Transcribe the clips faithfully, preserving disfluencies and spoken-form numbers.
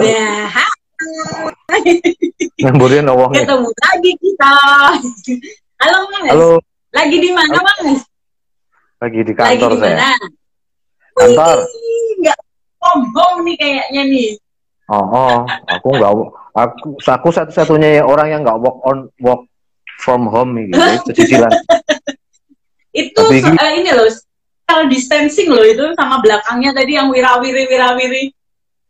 Ya, Nyamburin awangnya. Ketemu lagi kita. Halo Mas. Halo. Lagi di mana Mas? Lagi di kantor lagi saya. Kantor. Enggak sombong nih kayaknya nih. Oh, oh. aku nggak aku aku satu-satunya orang yang nggak work on work from home gitu. Itu cicilan. Itu so, uh, ini loh. Kalau distancing loh itu sama belakangnya tadi yang wirawiri wirawiri.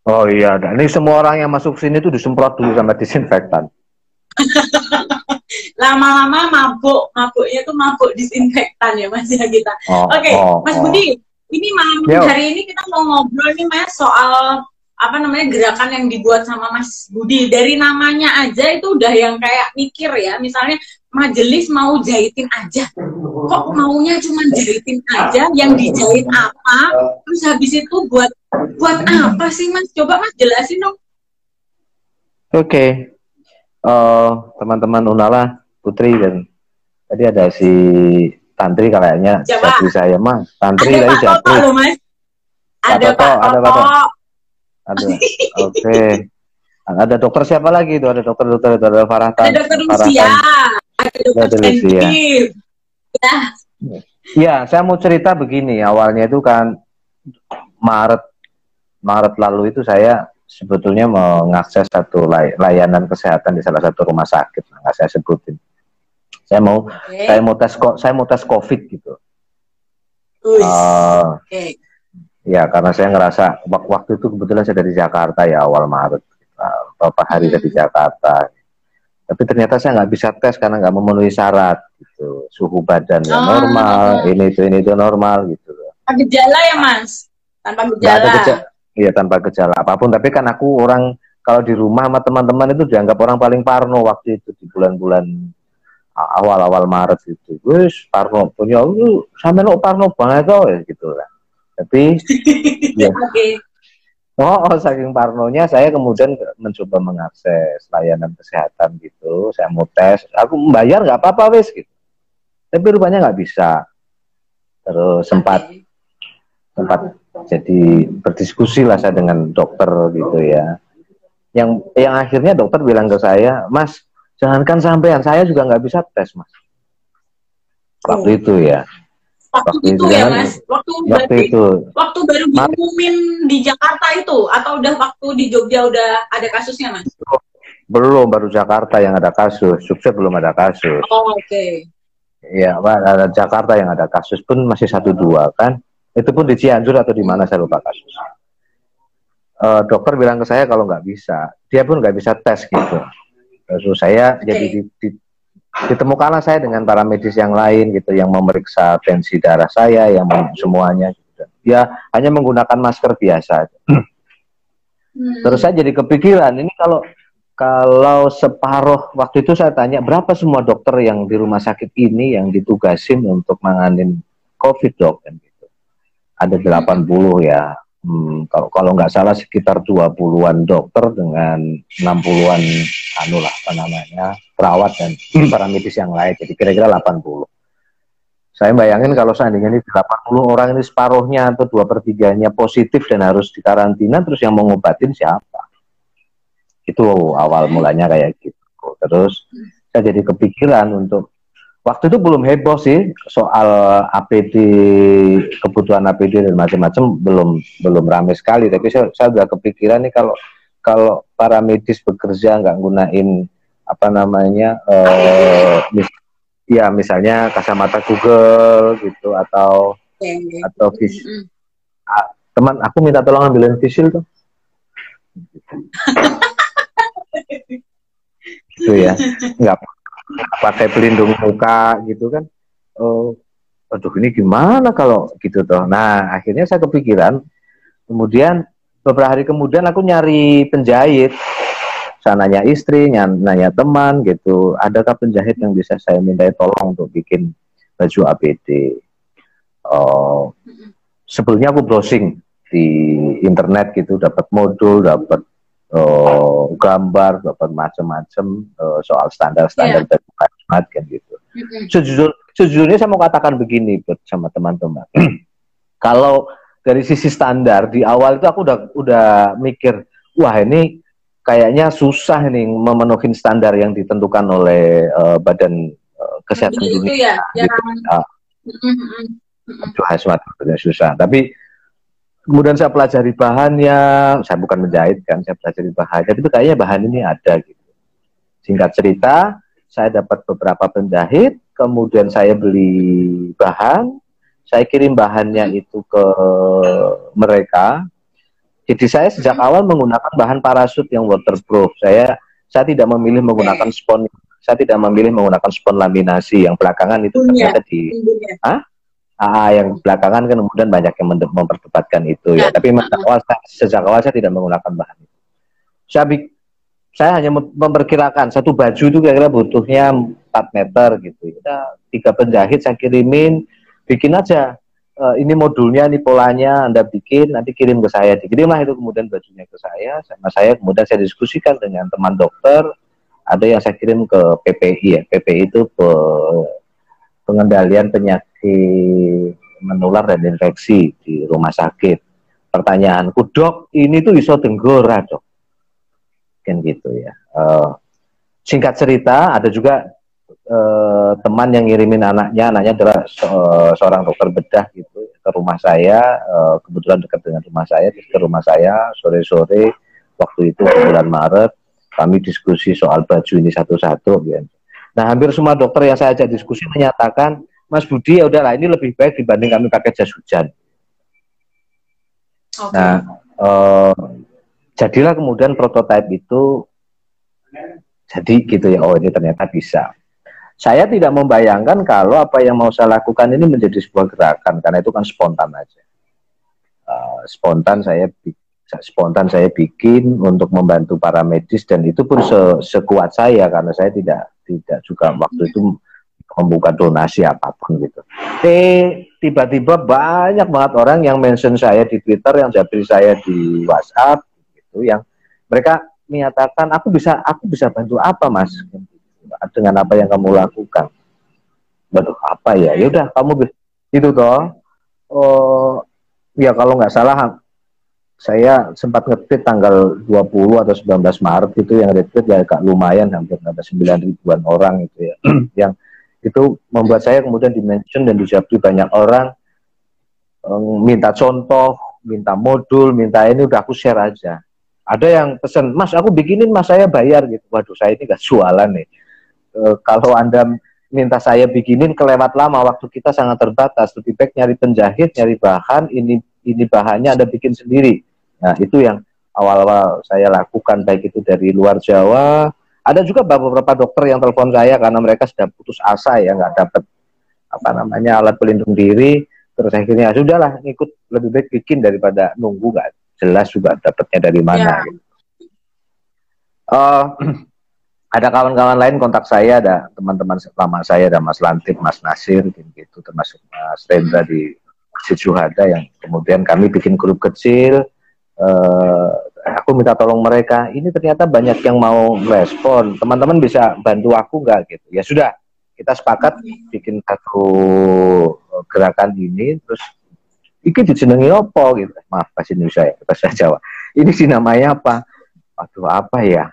Oh iya, dan ini semua orang yang masuk sini tuh disemprot dulu sama disinfektan. Lama-lama mabuk, mabuknya tuh mabuk disinfektan ya Mas ya kita. Oh, Oke, okay, oh, Mas Budi, oh. ini malam Yo. hari ini kita mau ngobrol nih Mas soal apa namanya gerakan yang dibuat sama Mas Budi. Dari namanya aja itu udah yang kayak mikir ya, misalnya majelis mau jahitin aja, kok maunya cuma jahitin aja, yang dijahit apa, terus habis itu buat buat apa sih Mas? Coba Mas jelasin dong. Oke, okay. uh, teman-teman Unala, Putri dan tadi ada si Tantri kayaknya, jadi saya Mas. Tantri dari Jogja. Ada Pak Toto, ada Pak Toto. Ada. Oke. Okay. Ada dokter siapa lagi itu? Ada dokter dokter dokter Farhatan. Ada dokter Rusia. Ya. ya, saya mau cerita begini. Awalnya itu kan Maret Maret lalu itu saya sebetulnya mengakses satu lay layanan kesehatan di salah satu rumah sakit, nggak saya sebutin. Saya mau okay. saya mau tes kok saya mau tes COVID gitu. Uis, uh, okay. Ya, karena saya ngerasa waktu itu kebetulan saya dari Jakarta ya awal Maret, beberapa hari hmm. dari Jakarta. Tapi ternyata saya nggak bisa tes karena nggak memenuhi syarat gitu. Suhu badan oh, normal, ya. ini itu ini itu normal gitu. Tanpa gejala ya Mas? Tanpa gejala. Iya tanpa gejala apapun. Tapi kan aku orang kalau di rumah sama teman-teman itu dianggap orang paling parno waktu itu di bulan-bulan awal-awal Maret gitu. Wis parno punya lu sampe lo parno banget tau ya gitu lah. Tapi ya. Okay. Oh, oh, saking parnonya saya kemudian mencoba mengakses layanan kesehatan gitu. Saya mau tes, aku membayar nggak apa-apa wes gitu. Tapi rupanya nggak bisa. Terus sempat okay. sempat jadi berdiskusi lah saya dengan dokter gitu ya. Yang yang akhirnya dokter bilang ke saya, Mas, jangankan sampean, saya juga nggak bisa tes Mas. Waktu oh. itu ya. Waktu, waktu itu ya Mas, waktu, waktu berarti, itu waktu baru diumumin di Jakarta itu atau udah waktu di Jogja udah ada kasusnya Mas? Belum, baru Jakarta yang ada kasus, Jogja belum ada kasus. Oh, oke. Okay. Iya, ada Jakarta yang ada kasus pun masih satu dua kan, itu pun di Cianjur atau di mana saya lupa kasus. Uh, dokter bilang ke saya kalau nggak bisa, dia pun nggak bisa tes gitu. Terus saya okay. jadi di, di ditemukanlah saya dengan para medis yang lain gitu yang memeriksa tensi darah saya yang semuanya gitu. Ya hanya menggunakan masker biasa hmm. terus saya jadi kepikiran ini kalau kalau separuh waktu itu saya tanya berapa semua dokter yang di rumah sakit ini yang ditugasin untuk menganin COVID dok kan gitu ada delapan puluh ya hmm, kalau kalau nggak salah sekitar dua puluhan dokter dengan enam puluhan anu lah apa namanya perawat dan para medis yang lain, jadi kira-kira delapan puluh. Saya bayangin kalau seandainya ini delapan puluh orang ini separuhnya atau dua per tiganya positif dan harus dikarantina, terus yang mau ngobatin siapa? Itu awal mulanya kayak gitu. Terus saya jadi kepikiran untuk, waktu itu belum heboh sih, soal A P D, kebutuhan A P D dan macam-macam belum belum ramai sekali, tapi saya, saya udah kepikiran nih kalau, kalau para medis bekerja nggak gunain apa namanya eh, mis ya misalnya kacamata Google gitu atau ya, ya. atau visil ah, teman aku minta tolong ambilin visil tuh gitu ya nggak pakai pelindung muka gitu kan oh aduh ini gimana kalau gitu toh nah akhirnya saya kepikiran kemudian beberapa hari kemudian aku nyari penjahit. Saya nanya istri, nanya teman gitu, adakah penjahit yang bisa saya mintai tolong untuk bikin baju A P D? Oh, sebelumnya aku browsing di internet gitu, dapat modul, dapat oh, gambar, dapat macam-macam oh, soal standar-standar dan macam-macam kan gitu. Sejujur, sejujurnya saya mau katakan begini buat sama teman-teman, kalau dari sisi standar di awal itu aku udah udah mikir wah ini kayaknya susah nih memenuhi standar yang ditentukan oleh uh, Badan uh, Kesehatan Dunia. Itu ya, gitu. Nah, itu khasmat, susah. Tapi kemudian saya pelajari bahannya, saya bukan menjahit kan, saya pelajari bahannya, tapi kayaknya bahan ini ada gitu. Singkat cerita, saya dapat beberapa penjahit, kemudian saya beli bahan, saya kirim bahannya itu ke mereka. Jadi saya sejak awal menggunakan bahan parasut yang waterproof. Saya saya tidak memilih menggunakan spon. Saya tidak memilih menggunakan spon laminasi yang belakangan itu ternyata di ah, ah yang belakangan kan kemudian banyak yang memperdebatkan itu ya. Tapi sejak awal saya, sejak awal saya tidak menggunakan bahan itu. Saya saya hanya memperkirakan satu baju itu kira-kira butuhnya empat meter gitu. Kita tiga penjahit saya kirimin, bikin aja. Uh, ini modulnya, ini polanya, Anda bikin, nanti kirim ke saya. Dikirimlah itu kemudian bajunya ke saya, sama saya, kemudian saya diskusikan dengan teman dokter, ada yang saya kirim ke P P I ya, P P I itu pe pengendalian penyakit menular dan infeksi di rumah sakit. Pertanyaanku, dok, ini tuh iso tenggora, dok? Kan gitu ya. Uh, singkat cerita, ada juga Uh, teman yang ngirimin anaknya, anaknya adalah se seorang dokter bedah gitu ke rumah saya, uh, kebetulan dekat dengan rumah saya, terus ke rumah saya sore-sore waktu itu bulan Maret, kami diskusi soal baju ini satu-satu gitu. Nah hampir semua dokter yang saya ajak diskusi menyatakan, Mas Budi ya udahlah ini lebih baik dibanding kami pakai jas hujan. Okay. Nah uh, jadilah kemudian prototipe itu jadi gitu ya, oh ini ternyata bisa. Saya tidak membayangkan kalau apa yang mau saya lakukan ini menjadi sebuah gerakan, karena itu kan spontan aja. Uh, spontan saya spontan saya bikin untuk membantu para medis, dan itu pun se sekuat saya karena saya tidak tidak juga waktu itu membuka donasi apapun gitu. Tiba-tiba banyak banget orang yang mention saya di Twitter, yang japri saya di WhatsApp, gitu, yang mereka menyatakan aku bisa aku bisa bantu apa mas? Dengan apa yang kamu lakukan, waduh apa ya? Ya udah kamu itu toh, oh ya kalau nggak salah saya sempat ngetweet tanggal dua puluh atau sembilan belas Maret itu yang retweet ya agak lumayan hampir ada sembilan ribuan orang itu ya, yang itu membuat saya kemudian dimention dan dijawabin banyak orang minta contoh, minta modul, minta ini udah aku share aja. Ada yang pesen, mas aku bikinin mas saya bayar gitu, waduh saya ini nggak jualan nih. E, kalau Anda minta saya bikinin kelewat lama, waktu kita sangat terbatas, lebih baik nyari penjahit, nyari bahan, ini ini bahannya Anda bikin sendiri. Nah itu yang awal-awal saya lakukan, baik itu dari luar Jawa. Ada juga beberapa dokter yang telepon saya karena mereka sudah putus asa ya, nggak dapat apa namanya alat pelindung diri, terus akhirnya sudahlah ikut, lebih baik bikin daripada nunggu nggak jelas juga dapatnya dari mana. Ya. Uh, Ada kawan-kawan lain kontak saya, ada teman-teman lama saya, ada Mas Lantip, Mas Nasir, gitu, termasuk Mas Tenda di Masjid Syuhada yang kemudian kami bikin grup kecil. Uh, aku minta tolong mereka, ini ternyata banyak yang mau respon, teman-teman bisa bantu aku nggak gitu? Ya sudah, kita sepakat bikin satu gerakan ini, terus iki dijenengi opo gitu. Maaf bahasa Indonesia ya, bahasa Jawa. Ini dinamai apa? Aduh apa ya?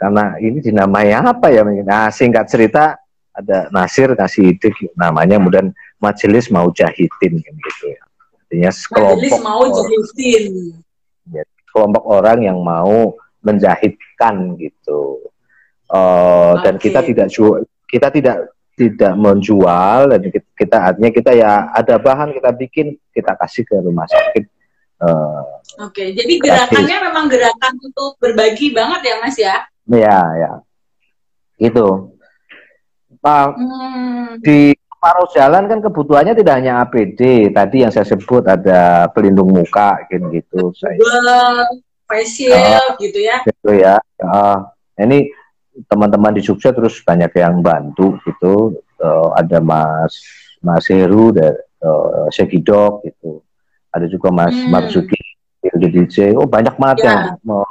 Karena ini dinamai apa ya? Nah, singkat cerita ada Nasir kasih ide namanya, kemudian majelis mau jahitin gitu ya. Artinya kelompok mau jahitin. Ya, kelompok orang yang mau menjahitkan gitu. Uh, okay. Dan kita tidak jual, kita tidak tidak menjual, dan kita artinya kita ya ada bahan kita bikin, kita kasih ke rumah sakit. Uh, Oke, okay. Jadi gerakannya gratis. Memang gerakan untuk berbagi banget ya, Mas ya? Ya, ya, gitu. Nah, hmm. Di paruh jalan kan kebutuhannya tidak hanya A P D. Tadi yang saya sebut ada pelindung muka, gitu, gitu. Facial, uh, gitu ya. Gitu ya. Uh, ini teman-teman di Jogja terus banyak yang bantu, gitu. Uh, ada Mas Maseru, dari uh, Segidok, gitu. Ada juga Mas hmm. Juki, O D P. Oh banyak banget ya. Yang mau.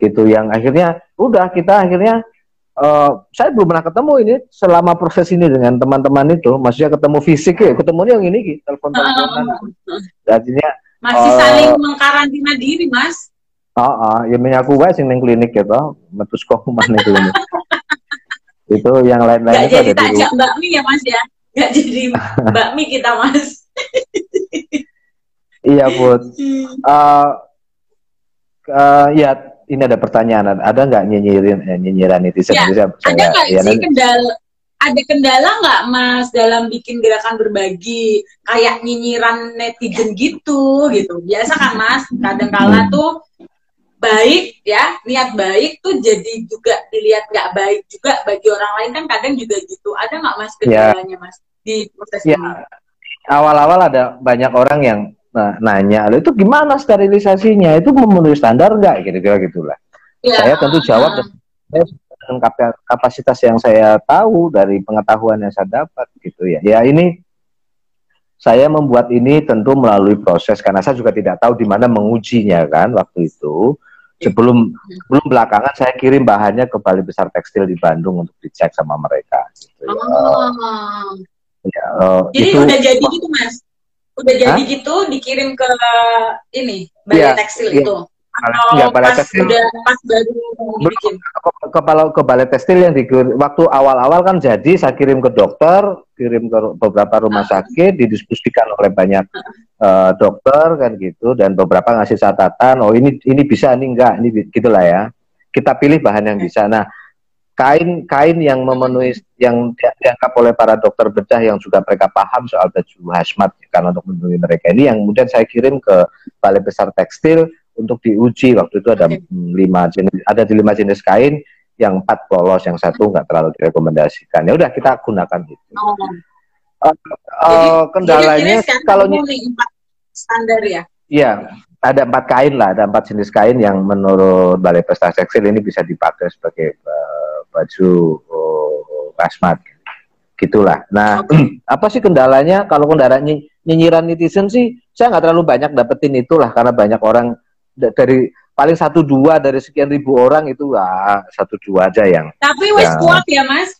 Gitu yang akhirnya udah kita akhirnya uh, saya belum pernah ketemu ini selama proses ini dengan teman-teman itu, maksudnya ketemu fisik ya, ketemunya yang ini gitu, telepon teleponan. Artinya masih uh, saling mengkarantina diri, Mas. Oh, oh, ya menyaku wae sing ning klinik ya toh, metu saka kuman klinik. Itu yang lain-lain itu ada di rumah. Mbak Mi ya Mas ya. Enggak jadi Mbak Mi kita Mas. Iya, Bud. Uh, uh, ya ini ada pertanyaan, ada nggak nyinyirin eh, nyinyiran netizen? Ya, saya, ada nggak ya, sih kendala? Ada kendala nggak Mas dalam bikin gerakan berbagi kayak nyinyiran netizen gitu gitu? Biasa kan Mas, kadang-kala tuh baik ya, niat baik tuh jadi juga dilihat nggak baik juga bagi orang lain kan kadang juga gitu. Ada nggak Mas kendalanya Mas di proses ya, ini? Awal-awal ada banyak orang yang nah, nanya, lo itu gimana sterilisasinya? Itu memenuhi standar nggak? Kira-kira gitulah. Ya, saya tentu jawab nah. dengan kapasitas yang saya tahu dari pengetahuan yang saya dapat gitu ya. Ya ini saya membuat ini tentu melalui proses karena saya juga tidak tahu di mana mengujinya kan waktu itu. Sebelum sebelum belakangan saya kirim bahannya ke Balai Besar Tekstil di Bandung untuk dicek sama mereka. Gitu, ya. Oh. Ya, uh, jadi itu, udah jadi gitu Mas, udah jadi Hah? gitu dikirim ke ini Balai ya, Tekstil ya. itu. Atau ya, Balai pas Tekstil. Udah pas baru dikirim. Kalau ke, ke, ke Balai Tekstil yang dikirim waktu awal-awal kan jadi saya kirim ke dokter, kirim ke beberapa rumah ah. sakit, didiskusikan oleh banyak Uh, dokter kan gitu, dan beberapa ngasih catatan, oh ini ini bisa, ini enggak, ini gitulah ya. Kita pilih bahan yang bisa. Nah, kain-kain yang memenuhi yang dianggap oleh para dokter bedah yang juga mereka paham soal baju hazmat kan untuk memenuhi mereka ini yang kemudian saya kirim ke Balai Besar Tekstil untuk diuji. Waktu itu ada lima jenis, ada di lima jenis kain, yang empat lolos, yang satu enggak terlalu direkomendasikan. Ya udah kita gunakan itu. Oh. Uh, uh, Jadi, kendalanya kalau standar ya. Iya, ada empat kain lah, ada empat jenis kain yang menurut Balai Besar Tekstil ini bisa dipakai sebagai uh, baju uh, asmat, gitulah. Nah, okay. apa sih kendalanya? Kalau kendala ny nyinyiran netizen sih, saya nggak terlalu banyak dapetin itulah karena banyak orang dari paling satu dua dari sekian ribu orang itu lah satu dua aja yang. Tapi wes kuat ya Mas.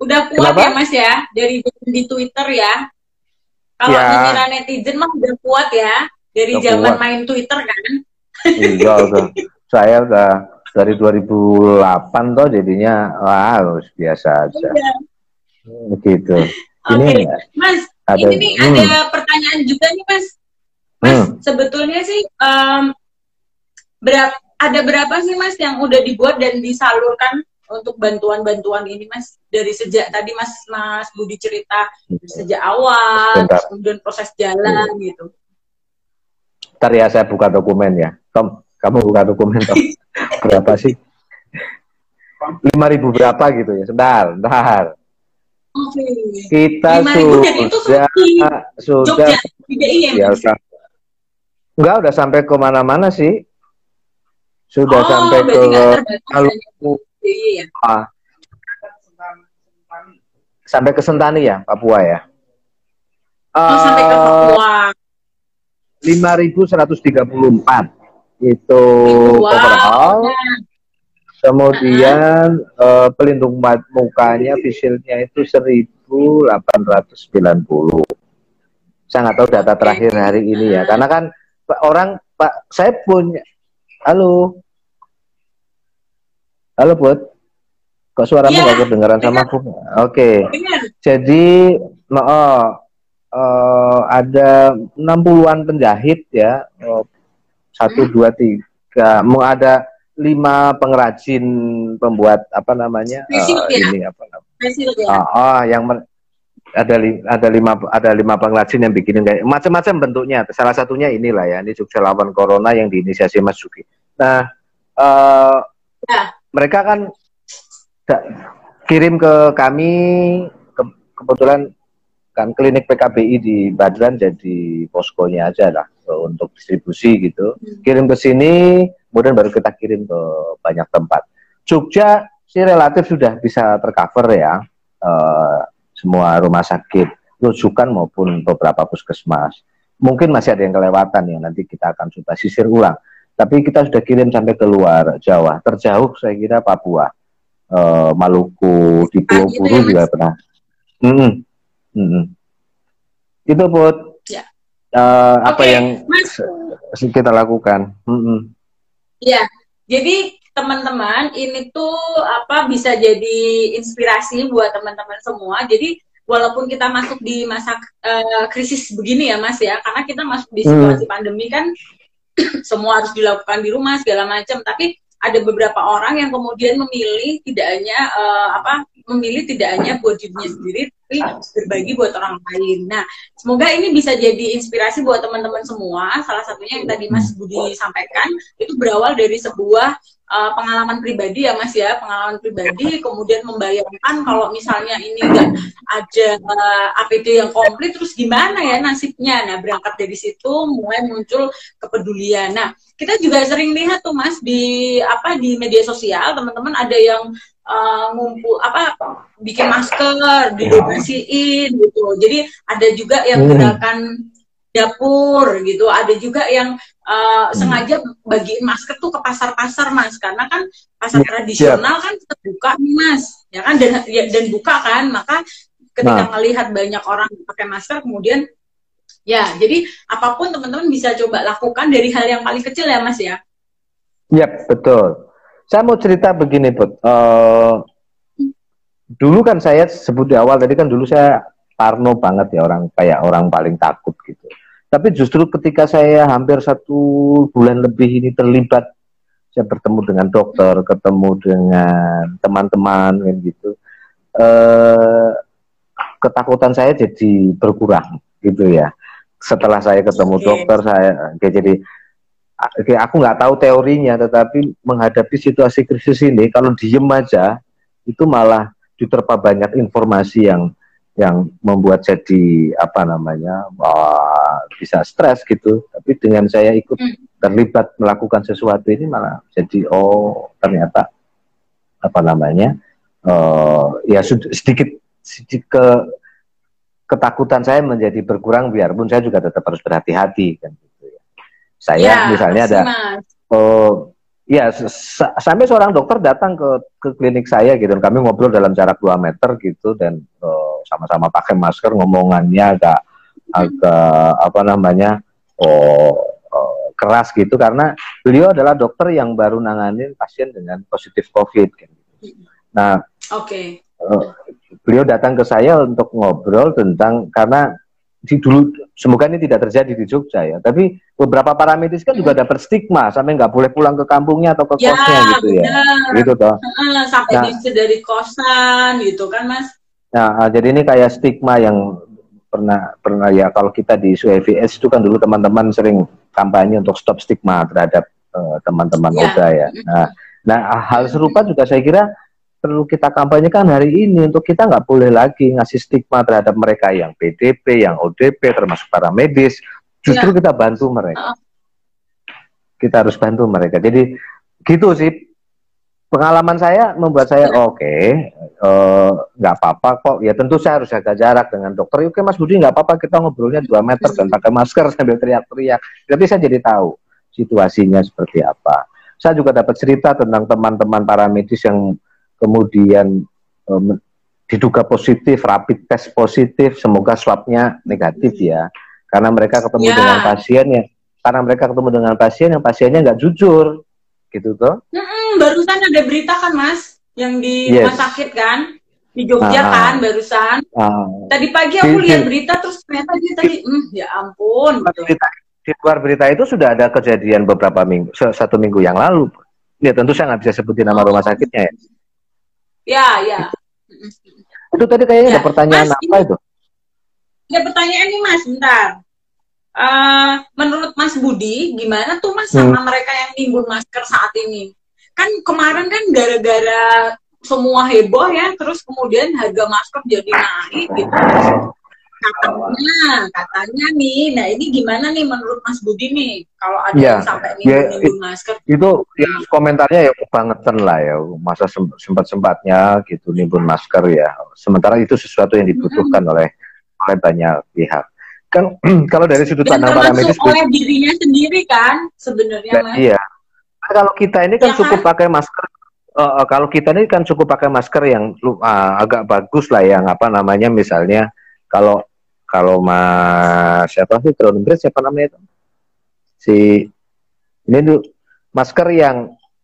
Udah kuat Kenapa? ya Mas ya, dari di Twitter ya. Kalau ya. nyinyiran netizen mah udah kuat ya, dari udah zaman kuat. main Twitter kan. Iya, udah. Saya udah dari dua ribu delapan toh jadinya, wah biasa aja. Udah. Gitu. Ini okay. ya, Mas, ada, ini nih hmm. ada pertanyaan juga nih Mas. Mas, hmm. sebetulnya sih um, berapa, ada berapa sih Mas yang udah dibuat dan disalurkan untuk bantuan-bantuan ini Mas, dari sejak tadi Mas Mas Budi cerita sejak awal, terus kemudian proses jalan hmm. gitu. Ntar ya saya buka dokumen ya, Tom, kamu buka dokumen Tom. Berapa sih? lima ribu berapa gitu ya? Sebentar, sebentar. Okay. Kita sudah itu sudah ya, ya, enggak udah sampai kemana-mana sih? Sudah oh, sampai ke Maluku. Iya, ah. sampai ke Sentani ya, Papua ya. Oh, uh, sampai ke Papua. lima ribu seratus tiga puluh empat itu wow, overall. Nah. Kemudian uh-huh. uh, pelindung mukanya, facialnya itu seribu delapan ratus sembilan puluh. Saya nggak tahu data terakhir hari ini ya, karena kan orang Pak saya punya. Halo. Halo Put, kok suaramu ya, gak kedengeran sama aku? Oke, okay. Jadi oh, oh, ada enam puluhan penjahit ya, oh, satu, dua, tiga, mau ada lima pengrajin pembuat apa namanya? Spesial, uh, ya? Ini apa namanya? Spesial, ya? Oh, oh, yang ada li ada lima ada lima pengrajin yang bikinin kayak macam-macam bentuknya. Salah satunya inilah ya, ini Jogja Lawan Corona yang diinisiasi Mas Juki. Nah, uh, ya. Mereka kan kirim ke kami, ke, kebetulan kan klinik P K B I di Badran jadi poskonya aja lah untuk distribusi gitu. Kirim ke sini, kemudian baru kita kirim ke banyak tempat. Jogja sih relatif sudah bisa tercover ya, e, semua rumah sakit, rujukan maupun beberapa puskesmas. Mungkin masih ada yang kelewatan yang nanti kita akan coba sisir ulang. Tapi kita sudah kirim sampai ke luar Jawa, terjauh saya kira Papua, e, Maluku, di Pulau Buru juga pernah. Mm -mm. Mm -mm. Itu buat ya. e, okay. apa yang Mas, kita lakukan. Mm -mm. Iya, jadi teman-teman ini tuh apa bisa jadi inspirasi buat teman-teman semua. Jadi walaupun kita masuk di masa uh, krisis begini ya Mas ya, karena kita masuk di situasi hmm. pandemi kan semua harus dilakukan di rumah segala macam. Tapi ada beberapa orang yang kemudian memilih tidak hanya uh, apa memilih tidak hanya buat dirinya sendiri, tapi berbagi buat orang lain. Nah, semoga ini bisa jadi inspirasi buat teman-teman semua. Salah satunya yang tadi Mas Budi sampaikan itu berawal dari sebuah Uh, pengalaman pribadi ya Mas ya, pengalaman pribadi kemudian membayangkan kalau misalnya ini nggak ada uh, A P D yang komplit terus gimana ya nasibnya. Nah berangkat dari situ mulai muncul kepedulian. Nah kita juga sering lihat tuh Mas di apa di media sosial teman-teman ada yang Uh, ngumpul apa bikin masker didominasiin gitu. Jadi ada juga yang gerakan dapur gitu, ada juga yang uh, sengaja bagiin masker tuh ke pasar-pasar Mas, karena kan pasar tradisional kan terbuka Mas, ya kan dan ya, dan buka kan, maka ketika melihat nah. banyak orang pakai masker kemudian ya, jadi apapun teman-teman bisa coba lakukan dari hal yang paling kecil ya Mas ya. Yap, betul. Saya mau cerita begini Put, uh, dulu kan saya sebut di awal tadi kan dulu saya parno banget ya, orang kayak orang paling takut gitu. Tapi justru ketika saya hampir satu bulan lebih ini terlibat, saya bertemu dengan dokter, ketemu dengan teman-teman gitu, eh, ketakutan saya jadi berkurang gitu ya. Setelah saya ketemu okay. dokter, saya jadi aku nggak tahu teorinya, tetapi menghadapi situasi krisis ini kalau diem aja itu malah diterpa banyak informasi yang yang membuat jadi apa namanya wah, bisa stres gitu. Tapi dengan saya ikut terlibat melakukan sesuatu ini malah jadi oh ternyata apa namanya uh, ya sedikit sedikit ke, ketakutan saya menjadi berkurang, biarpun saya juga tetap harus berhati-hati kan gitu ya. Saya ya, misalnya ada oh ya sampai seorang dokter datang ke, ke klinik saya gitu, kami ngobrol dalam jarak dua meter gitu dan uh, sama-sama pakai masker, ngomongannya agak agak apa namanya oh, oh keras gitu karena beliau adalah dokter yang baru nanganin pasien dengan positif COVID gitu. Nah, okay. oh, beliau datang ke saya untuk ngobrol tentang karena di dulu semoga ini tidak terjadi di Jogja ya, tapi beberapa paramedis kan juga dapat stigma sampai nggak boleh pulang ke kampungnya atau ke ya, kosnya gitu bener. ya, gitu toh sampai nah, diusir dari kosan gitu kan Mas. Nah, jadi ini kayak stigma yang pernah pernah ya kalau kita di isu H I V/AIDS itu kan dulu teman-teman sering kampanye untuk stop stigma terhadap teman-teman uh, O D A ya. Nah, nah, hal serupa juga saya kira perlu kita kampanyekan hari ini untuk kita nggak boleh lagi ngasih stigma terhadap mereka yang P D P, yang O D P, termasuk para medis. Justru ya. kita bantu mereka. Kita harus bantu mereka. Jadi gitu sih. Pengalaman saya membuat saya oke, okay, uh, nggak apa-apa kok. Ya tentu saya harus jaga jarak dengan dokter. Oke Mas Budi nggak apa-apa, kita ngobrolnya dua meter dan pakai masker sambil teriak-teriak. Tapi saya jadi tahu situasinya seperti apa. Saya juga dapat cerita tentang teman-teman para medis yang kemudian um, diduga positif, rapid test positif, semoga swabnya negatif ya. Karena mereka ketemu yeah. dengan pasiennya, karena mereka ketemu dengan pasien yang pasiennya nggak jujur. Gitu toh. Mm-mm, barusan ada berita kan Mas, yang di yes. rumah sakit kan, di Jogja ah, kan barusan. Ah, tadi pagi aku lihat berita terus ternyata dia tadi, mm, ya ampun. Berita, di luar berita itu sudah ada kejadian beberapa minggu, satu minggu yang lalu. Ya tentu saya nggak bisa sebutin nama rumah sakitnya ya. Ya ya. Itu tadi kayaknya ya. ada pertanyaan Mas, apa itu? Ada pertanyaan nih Mas, bentar. Uh, menurut Mas Budi, gimana tuh Mas sama hmm. mereka yang timbun masker saat ini? Kan kemarin kan gara-gara semua heboh ya, terus kemudian harga masker jadi naik gitu. Katanya, katanya nih, nah ini gimana nih menurut Mas Budi nih? Kalau ada ya, yang sampai nimbun ya, masker itu, ya, komentarnya ya kebangetan lah ya, masa sempat-sempatnya gitu nimbun masker ya. Sementara itu sesuatu yang dibutuhkan hmm. oleh oleh banyak pihak. Kan kalau dari sudut pandang para medis oleh dirinya sendiri kan sebenarnya Mas. Iya. Nah, kalau kita ini kan ya, cukup kan? pakai masker uh, kalau kita ini kan cukup pakai masker yang uh, agak bagus lah yang apa namanya misalnya kalau kalau Mas siapa sih Tronbres siapa namanya itu? Si ini tuh masker yang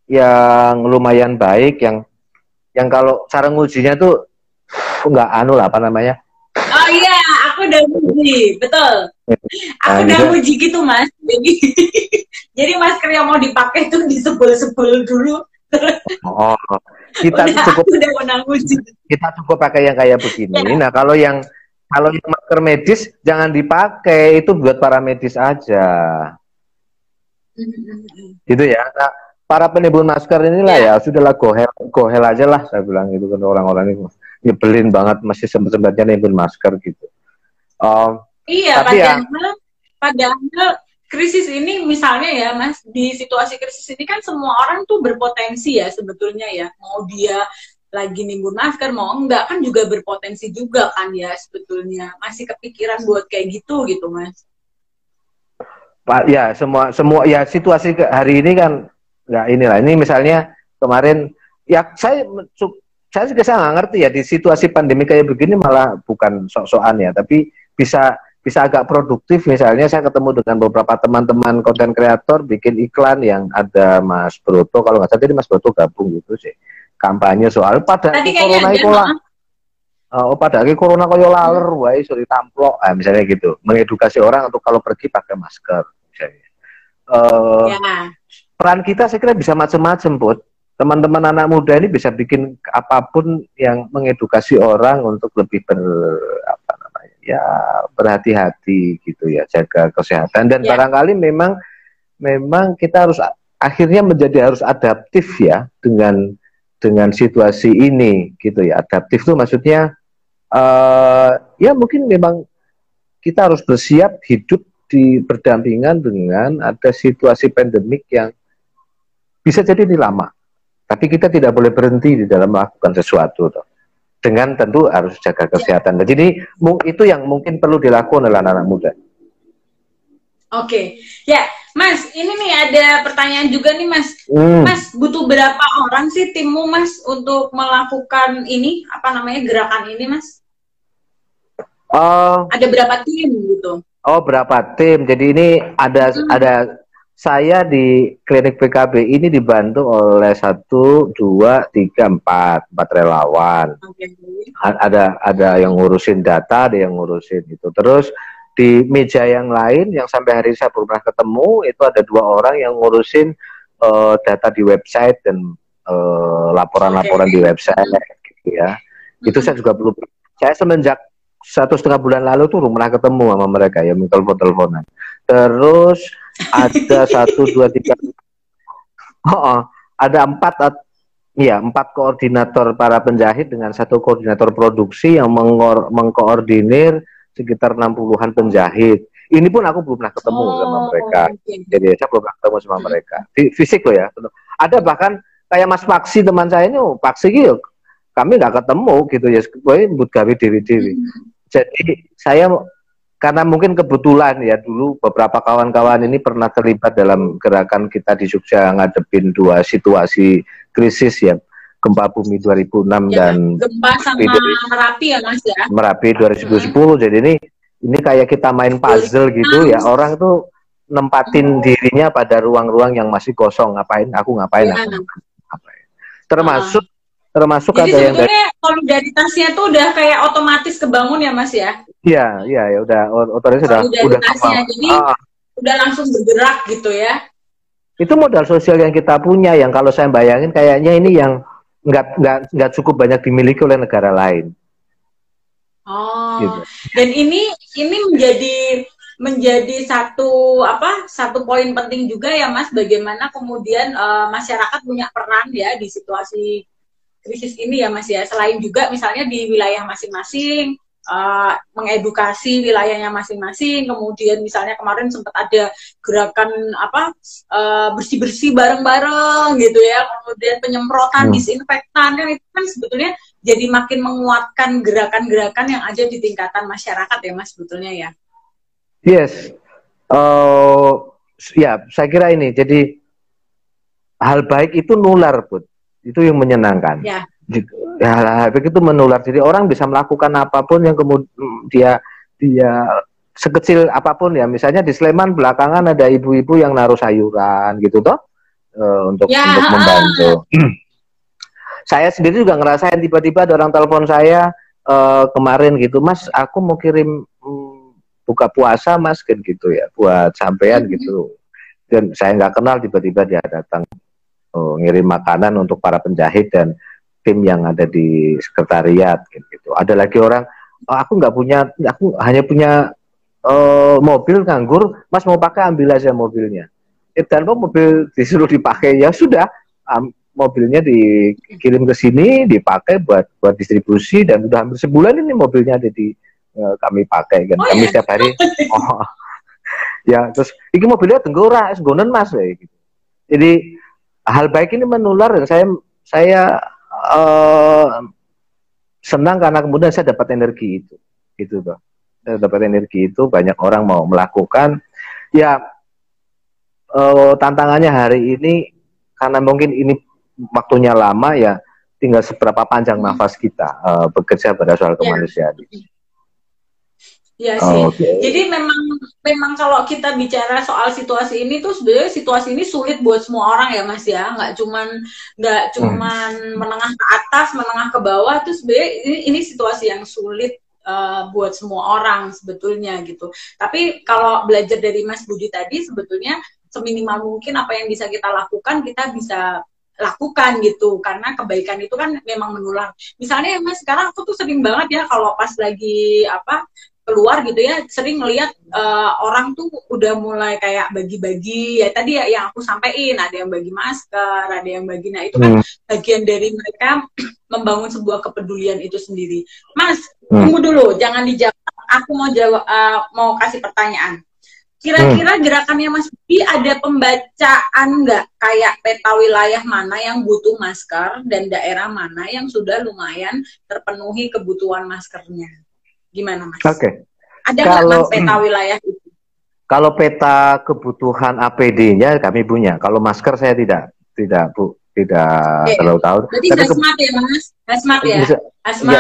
yang lumayan baik, yang yang kalau cara ngujinya tuh nggak anu lah apa namanya. Oh iya, aku udah uji, betul. Aku udah uji gitu mas. Jadi jadi masker yang mau dipakai tuh disebel-sebel dulu. Oh, kita udah, cukup udah pernah uji. Kita cukup pakai yang kayak begini. Ya. Nah kalau yang kalau yang masker medis jangan dipakai, itu buat para medis aja. Gitu ya. Nah, para penimbun masker inilah ya, ya sudahlah gohel gohel aja lah saya bilang gitu ke orang-orang ini. Nyebelin banget masih sempat-sempatnya nimbun masker gitu. Um, iya, tapi padahal, ya, padahal krisis ini misalnya ya mas, di situasi krisis ini kan semua orang tuh berpotensi ya sebetulnya ya, mau dia lagi nimbun masker, mau enggak kan juga berpotensi juga kan ya sebetulnya, masih kepikiran buat kayak gitu gitu mas. Pak ya semua semua ya situasi hari ini kan nggak inilah ini misalnya kemarin ya saya Saya juga nggak ngerti ya di situasi pandemi kayak begini malah bukan sok-sokan ya, tapi bisa bisa agak produktif. Misalnya saya ketemu dengan beberapa teman-teman konten kreator bikin iklan yang ada Mas Broto kalau nggak salah tadi Mas Broto gabung gitu sih kampanye soal pada corona ikola, oh pada lagi corona koyo laler, wah sorry tamplok, nah, misalnya gitu mengedukasi orang untuk kalau pergi pakai masker misalnya. Uh, ya. Peran kita saya kira bisa macam-macam Put. Teman-teman anak muda ini bisa bikin apapun yang mengedukasi orang untuk lebih ber, apa namanya, ya berhati-hati gitu ya, jaga kesehatan dan ya. Barangkali memang memang kita harus akhirnya menjadi harus adaptif ya dengan dengan situasi ini gitu ya. Adaptif itu maksudnya uh, ya mungkin memang kita harus bersiap hidup di berdampingan dengan ada situasi pandemik yang bisa jadi ini lama. Tapi kita tidak boleh berhenti di dalam melakukan sesuatu toh. Dengan tentu harus jaga kesehatan. Ya. Jadi itu yang mungkin perlu dilakukan oleh anak-anak muda. Oke, ya Mas, ini nih ada pertanyaan juga nih Mas. Hmm. Mas, butuh berapa orang sih timmu Mas untuk melakukan ini apa namanya gerakan ini Mas? Uh, ada berapa tim gitu? Oh berapa tim? Jadi ini ada hmm. ada. Saya di klinik P K B ini dibantu oleh satu, dua, tiga, empat, empat relawan. Okay. Ada ada yang ngurusin data, ada yang ngurusin itu. Terus di meja yang lain yang sampai hari saya belum pernah ketemu itu ada dua orang yang ngurusin uh, data di website dan laporan-laporan uh, okay. di website, gitu ya. Mm-hmm. Itu saya juga belum. Saya semenjak satu setengah bulan lalu tuh belum pernah ketemu sama mereka ya, telepon-teleponan. Terus ada satu dua tiga, oh, oh. ada empat, ya empat koordinator para penjahit dengan satu koordinator produksi yang mengor, mengkoordinir sekitar enam puluhan penjahit. Ini pun aku belum pernah ketemu oh, sama mereka, okay. jadi saya belum pernah ketemu sama mereka. Fisik loh ya, ada bahkan kayak Mas Paksi teman saya ini, oh, Paksi gitu, kami nggak ketemu gitu ya, buat gawe dewi-dewi. Jadi saya karena mungkin kebetulan ya dulu beberapa kawan-kawan ini pernah terlibat dalam gerakan kita di Jogja ngadepin dua situasi krisis ya, gempa bumi dua ribu enam ya, dan gempa sama Merapi ya Mas ya. Merapi dua ribu sepuluh. Hmm. Jadi ini ini kayak kita main puzzle gitu ya. Orang tuh nempatin hmm. dirinya pada ruang-ruang yang masih kosong, ngapain aku ngapain ya. aku. Ngapain. Termasuk hmm. termasuk jadi ada yang dari solidaritasnya tuh udah kayak otomatis kebangun ya Mas ya? Iya, iya ya udah otomatis sudah udah jadi ah. udah langsung bergerak gitu ya. Itu modal sosial yang kita punya yang kalau saya bayangin kayaknya ini yang nggak nggak nggak cukup banyak dimiliki oleh negara lain. Oh. Gitu. Dan ini ini menjadi menjadi satu apa satu poin penting juga ya Mas, bagaimana kemudian uh, masyarakat punya peran ya di situasi krisis ini ya Mas ya, selain juga misalnya di wilayah masing-masing uh, mengedukasi wilayahnya masing-masing, kemudian misalnya kemarin sempat ada gerakan apa uh, bersih-bersih bareng-bareng gitu ya, kemudian penyemprotan hmm. disinfektan kan itu kan sebetulnya jadi makin menguatkan gerakan-gerakan yang ada di tingkatan masyarakat ya Mas sebetulnya ya. Yes, uh, ya saya kira ini jadi hal baik itu nular Bud. Itu yang menyenangkan. Ya. Hal-hal begitu menular. Jadi orang bisa melakukan apapun yang kemudian dia dia sekecil apapun ya. Misalnya di Sleman belakangan ada ibu-ibu yang naruh sayuran gitu toh. uh, untuk, ya. untuk membantu. Saya sendiri juga ngerasain, tiba-tiba ada orang telepon saya uh, kemarin gitu, Mas, aku mau kirim um, buka puasa Mas, kan gitu ya, buat sampean mm-hmm. gitu. Dan saya nggak kenal, tiba-tiba dia datang uh, ngirim makanan untuk para penjahit dan tim yang ada di sekretariat, kan gitu. Ada lagi orang, oh, aku nggak punya, aku hanya punya uh, mobil nganggur, Mas mau pakai, ambil aja mobilnya. Eh, dan mobil disuruh dipakai, ya sudah. Um, mobilnya dikirim ke sini, dipakai buat buat distribusi, dan udah hampir sebulan ini mobilnya ada di uh, kami pakai, kan. Oh, kami ya? Setiap hari oh, ya terus ini mobilnya tenggora segonen Mas ya, gitu. Jadi hal baik ini menular, dan saya saya uh, senang karena kemudian saya dapat energi itu, gitu toh. Saya dapat energi itu, banyak orang mau melakukan. Ya uh, tantangannya hari ini karena mungkin ini waktunya lama, ya tinggal seberapa panjang nafas kita uh, bekerja pada soal kemanusiaan. Ya, ya sih. Oh, okay. Jadi memang memang kalau kita bicara soal situasi ini tuh sebenarnya situasi ini sulit buat semua orang ya Mas ya. Nggak cuman nggak cuman hmm. menengah ke atas, menengah ke bawah, tuh sebenarnya ini, ini situasi yang sulit uh, buat semua orang sebetulnya gitu. Tapi kalau belajar dari Mas Budi tadi, sebetulnya seminimal mungkin apa yang bisa kita lakukan kita bisa lakukan gitu, karena kebaikan itu kan memang menular. Misalnya Mas, sekarang aku tuh sering banget ya kalau pas lagi apa keluar gitu ya, sering ngelihat uh, orang tuh udah mulai kayak bagi-bagi ya, tadi ya yang aku sampein, ada yang bagi masker, ada yang bagi, nah itu kan hmm. bagian dari mereka membangun sebuah kepedulian itu sendiri. Mas, hmm. tunggu dulu, jangan dijawab, aku mau jawab, uh, mau kasih pertanyaan. Kira-kira gerakannya Mas Budi ada pembacaan nggak? Kayak peta wilayah mana yang butuh masker dan daerah mana yang sudah lumayan terpenuhi kebutuhan maskernya? Gimana Mas? Oke. Okay. Ada nggak peta wilayah itu? Kalau peta kebutuhan A P D-nya kami punya. Kalau masker saya tidak, tidak Bu, tidak okay. terlalu tahu. Jadi hazmat ya Mas? Hazmat ya? Hazmat,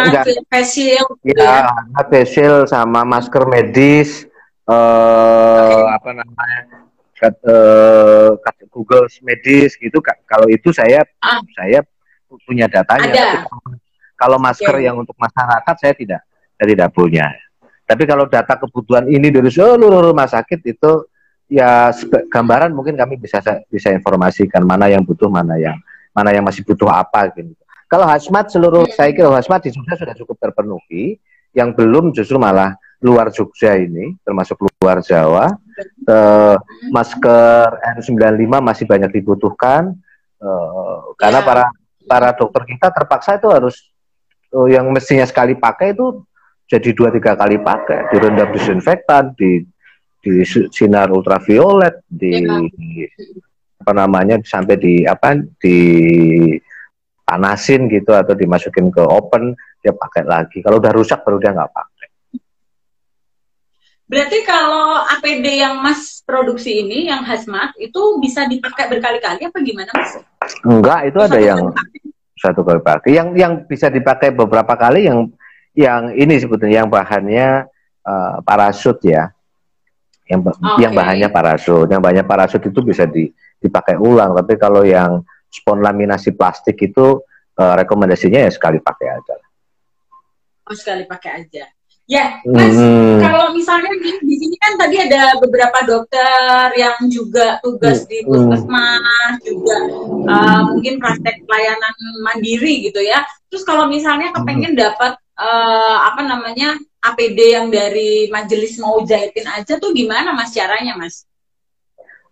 face shield. Ya, face shield sama masker medis. Uh, okay. apa namanya kat, uh, kat Google medis gitu. Kalau itu saya ah. saya punya datanya. Ada. Kalau masker okay. yang untuk masyarakat saya tidak saya tidak punya. Tapi kalau data kebutuhan ini dari seluruh rumah sakit itu ya gambaran mungkin kami bisa bisa informasikan mana yang butuh, mana yang mana yang masih butuh apa gitu. Kalau hazmat seluruh saya kira hazmat di Jogja sudah cukup terpenuhi. Yang belum justru malah luar Jogja ini, termasuk luar Jawa. Eh, masker N sembilan lima masih banyak dibutuhkan eh, karena ya. para para dokter kita terpaksa itu harus eh, yang mestinya sekali pakai itu jadi dua tiga kali pakai, direndam disinfektan, di di sinar ultraviolet, di ya. apa namanya sampai di apa di panasin gitu atau dimasukin ke oven, dia pakai lagi. Kalau udah rusak baru dia nggak pakai. Berarti kalau A P D yang Mas produksi ini, yang hazmat, itu bisa dipakai berkali-kali apa gimana Mas? Enggak, itu, itu ada yang satu kali pakai. Yang yang bisa dipakai beberapa kali, yang yang ini sebetulnya yang bahannya uh, parasut ya. Yang okay. yang bahannya parasut. Yang bahannya parasut itu bisa di, dipakai ulang. Tapi kalau yang spon laminasi plastik itu uh, rekomendasinya ya sekali pakai aja. Oh, sekali pakai aja. Ya, Mas, hmm. kalau misalnya di, di sini kan tadi ada beberapa dokter yang juga tugas di puskesmas, juga uh, mungkin praktek pelayanan mandiri gitu ya. Terus kalau misalnya kepengen dapat uh, apa namanya A P D yang dari Majelis Mawajahitin aja tuh gimana Mas caranya Mas?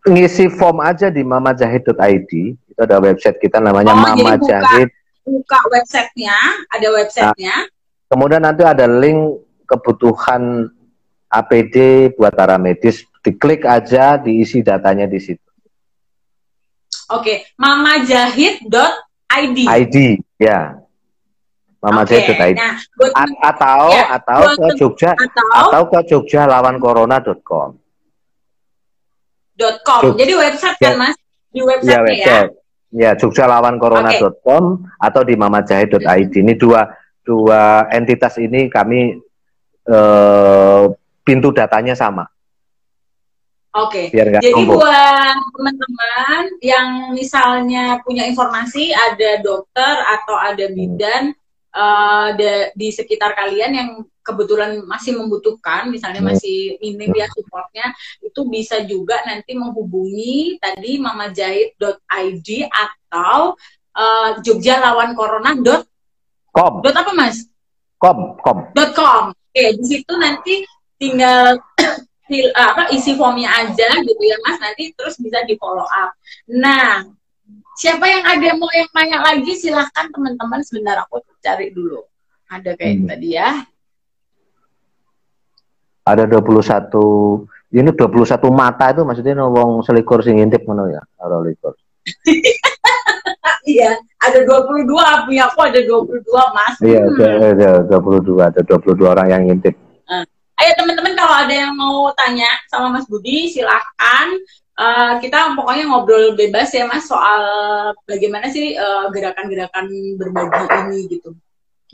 Ngisi form aja di mamajahit titik I D, itu ada website kita namanya oh, mamajahit. Buka, buka websitenya, ada websitenya. Nah, kemudian nanti ada link kebutuhan A P D buat para medis, diklik aja, diisi datanya di situ. Oke, mamajahit titik I D. I D, ya. mamajahit titik I D. Nah, atau ya, atau ke Jogja atau, atau ke jogjalawancorona titik com. .com. Jadi website kan Mas? Di website ya. Website. Ya, ya jogjalawancorona titik com okay. atau di mamajahit titik I D. Ini dua dua entitas ini kami Uh, pintu datanya sama. Oke, okay. Jadi tumpuk. Buat teman-teman yang misalnya punya informasi ada dokter atau ada bidan hmm. uh, de, di sekitar kalian yang kebetulan masih membutuhkan, misalnya hmm. masih minim ya supportnya, itu bisa juga nanti menghubungi tadi mamajahit dot i d atau uh, jogjalawancorona dot com. Dot apa mas? Com. Com. Dot com. Oke, okay, di situ nanti tinggal apa isi formnya aja gitu ya mas, nanti terus bisa di follow up. Nah, siapa yang ada mau yang tanya lagi silahkan teman-teman, sebentar aku cari dulu ada kayak hmm. tadi ya, ada dua puluh satu ini dua puluh satu mata itu maksudnya wong selikur sing ngintip ngono ya, ora likur. Iya, ada dua puluh dua punya aku, ada dua puluh dua mas. Iya, ada, ada dua puluh dua, ada dua puluh dua orang yang ngintip. Uh. Ayo teman-teman kalau ada yang mau tanya sama Mas Budi silahkan, uh, kita pokoknya ngobrol bebas ya Mas soal bagaimana sih gerakan-gerakan uh, berbagi ini gitu.